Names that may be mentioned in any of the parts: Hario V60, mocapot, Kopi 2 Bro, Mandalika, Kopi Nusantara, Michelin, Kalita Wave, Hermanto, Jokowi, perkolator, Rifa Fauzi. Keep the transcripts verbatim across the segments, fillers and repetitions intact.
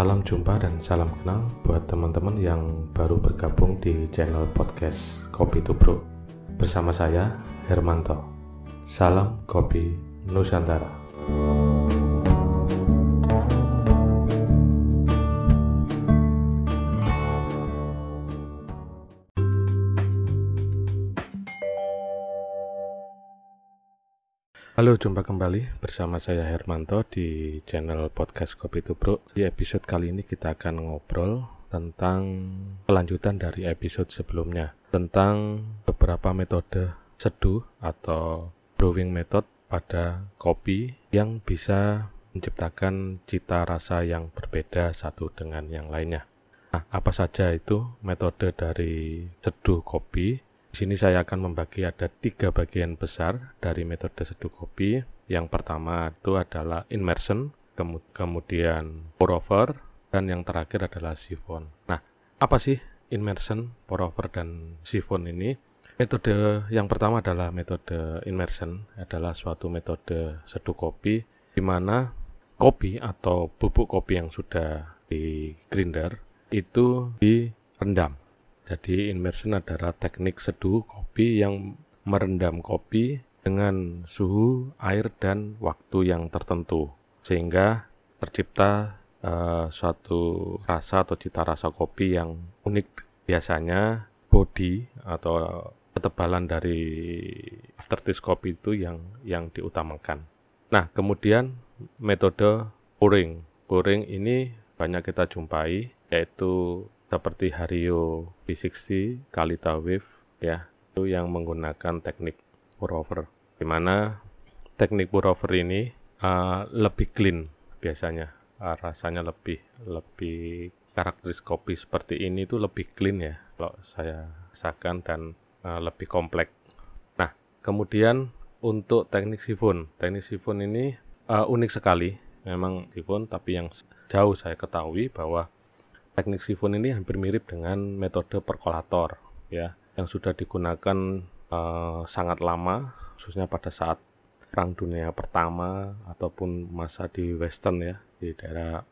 Salam jumpa dan salam kenal buat teman-teman yang baru bergabung di channel podcast Kopi dua Bro. Bersama saya, Hermanto. Salam Kopi Nusantara. Halo, jumpa kembali bersama saya Hermanto di channel podcast Kopi dua Bro. Di episode kali ini kita akan ngobrol tentang kelanjutan dari episode sebelumnya, tentang beberapa metode seduh atau brewing method pada kopi yang bisa menciptakan cita rasa yang berbeda satu dengan yang lainnya. Nah, apa saja itu metode dari seduh kopi? Di sini saya akan membagi ada tiga bagian besar dari metode seduh kopi. Yang pertama itu adalah immersion, kemudian pour over, dan yang terakhir adalah siphon. Nah, apa sih immersion, pour over, dan siphon ini? Metode yang pertama adalah metode immersion, adalah suatu metode seduh kopi di mana kopi atau bubuk kopi yang sudah di grinder itu direndam. Jadi immersion adalah teknik seduh kopi yang merendam kopi dengan suhu, air, dan waktu yang tertentu. Sehingga tercipta uh, suatu rasa atau cita rasa kopi yang unik. Biasanya body atau ketebalan dari aftertaste kopi itu yang, yang diutamakan. Nah, kemudian metode pouring. Pouring ini banyak kita jumpai, yaitu seperti Hario V enam puluh, Kalita Wave, ya, itu yang menggunakan teknik pour over. Di mana teknik pour over ini uh, lebih clean biasanya, uh, rasanya lebih lebih karakteris kopi seperti ini itu lebih clean ya, kalau saya rasakan, dan uh, lebih kompleks. Nah, kemudian untuk teknik siphon, teknik siphon ini uh, unik sekali, memang siphon, tapi yang jauh saya ketahui bahwa teknik siphon ini hampir mirip dengan metode perkolator, ya, yang sudah digunakan e, sangat lama, khususnya pada saat Perang Dunia Pertama ataupun masa di Western, ya, di daerah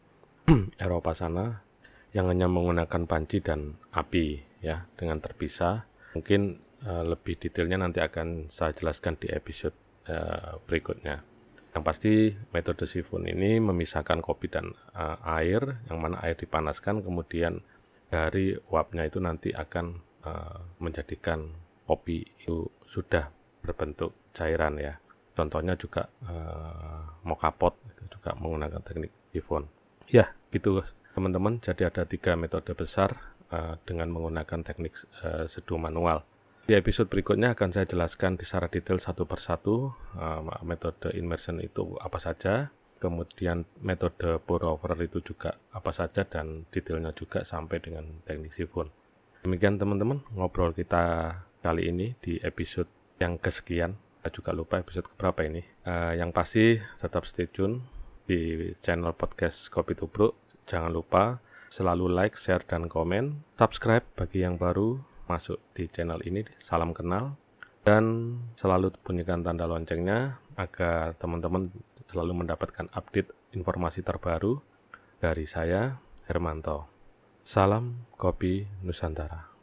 Eropa sana, yang hanya menggunakan panci dan api, ya, dengan terpisah. Mungkin e, lebih detailnya nanti akan saya jelaskan di episode e, berikutnya. Yang pasti metode siphon ini memisahkan kopi dan uh, air, yang mana air dipanaskan, kemudian dari uapnya itu nanti akan uh, menjadikan kopi itu sudah berbentuk cairan, ya. Contohnya juga uh, mocapot, itu juga menggunakan teknik siphon. Ya, gitu teman-teman. Jadi ada tiga metode besar uh, dengan menggunakan teknik uh, seduh manual. Di episode berikutnya akan saya jelaskan secara detail satu persatu uh, metode immersion itu apa saja, kemudian metode pour over itu juga apa saja, dan detailnya juga sampai dengan teknik siphon. Demikian teman-teman ngobrol kita kali ini di episode yang kesekian. Saya juga lupa episode keberapa ini. Uh, yang pasti tetap stay tune di channel podcast Kopi dua Bro. Jangan lupa selalu like, share, dan komen. Subscribe bagi yang baru masuk di channel ini, salam kenal, dan selalu bunyikan tanda loncengnya agar teman-teman selalu mendapatkan update informasi terbaru dari saya, Hermanto. Salam Kopi Nusantara.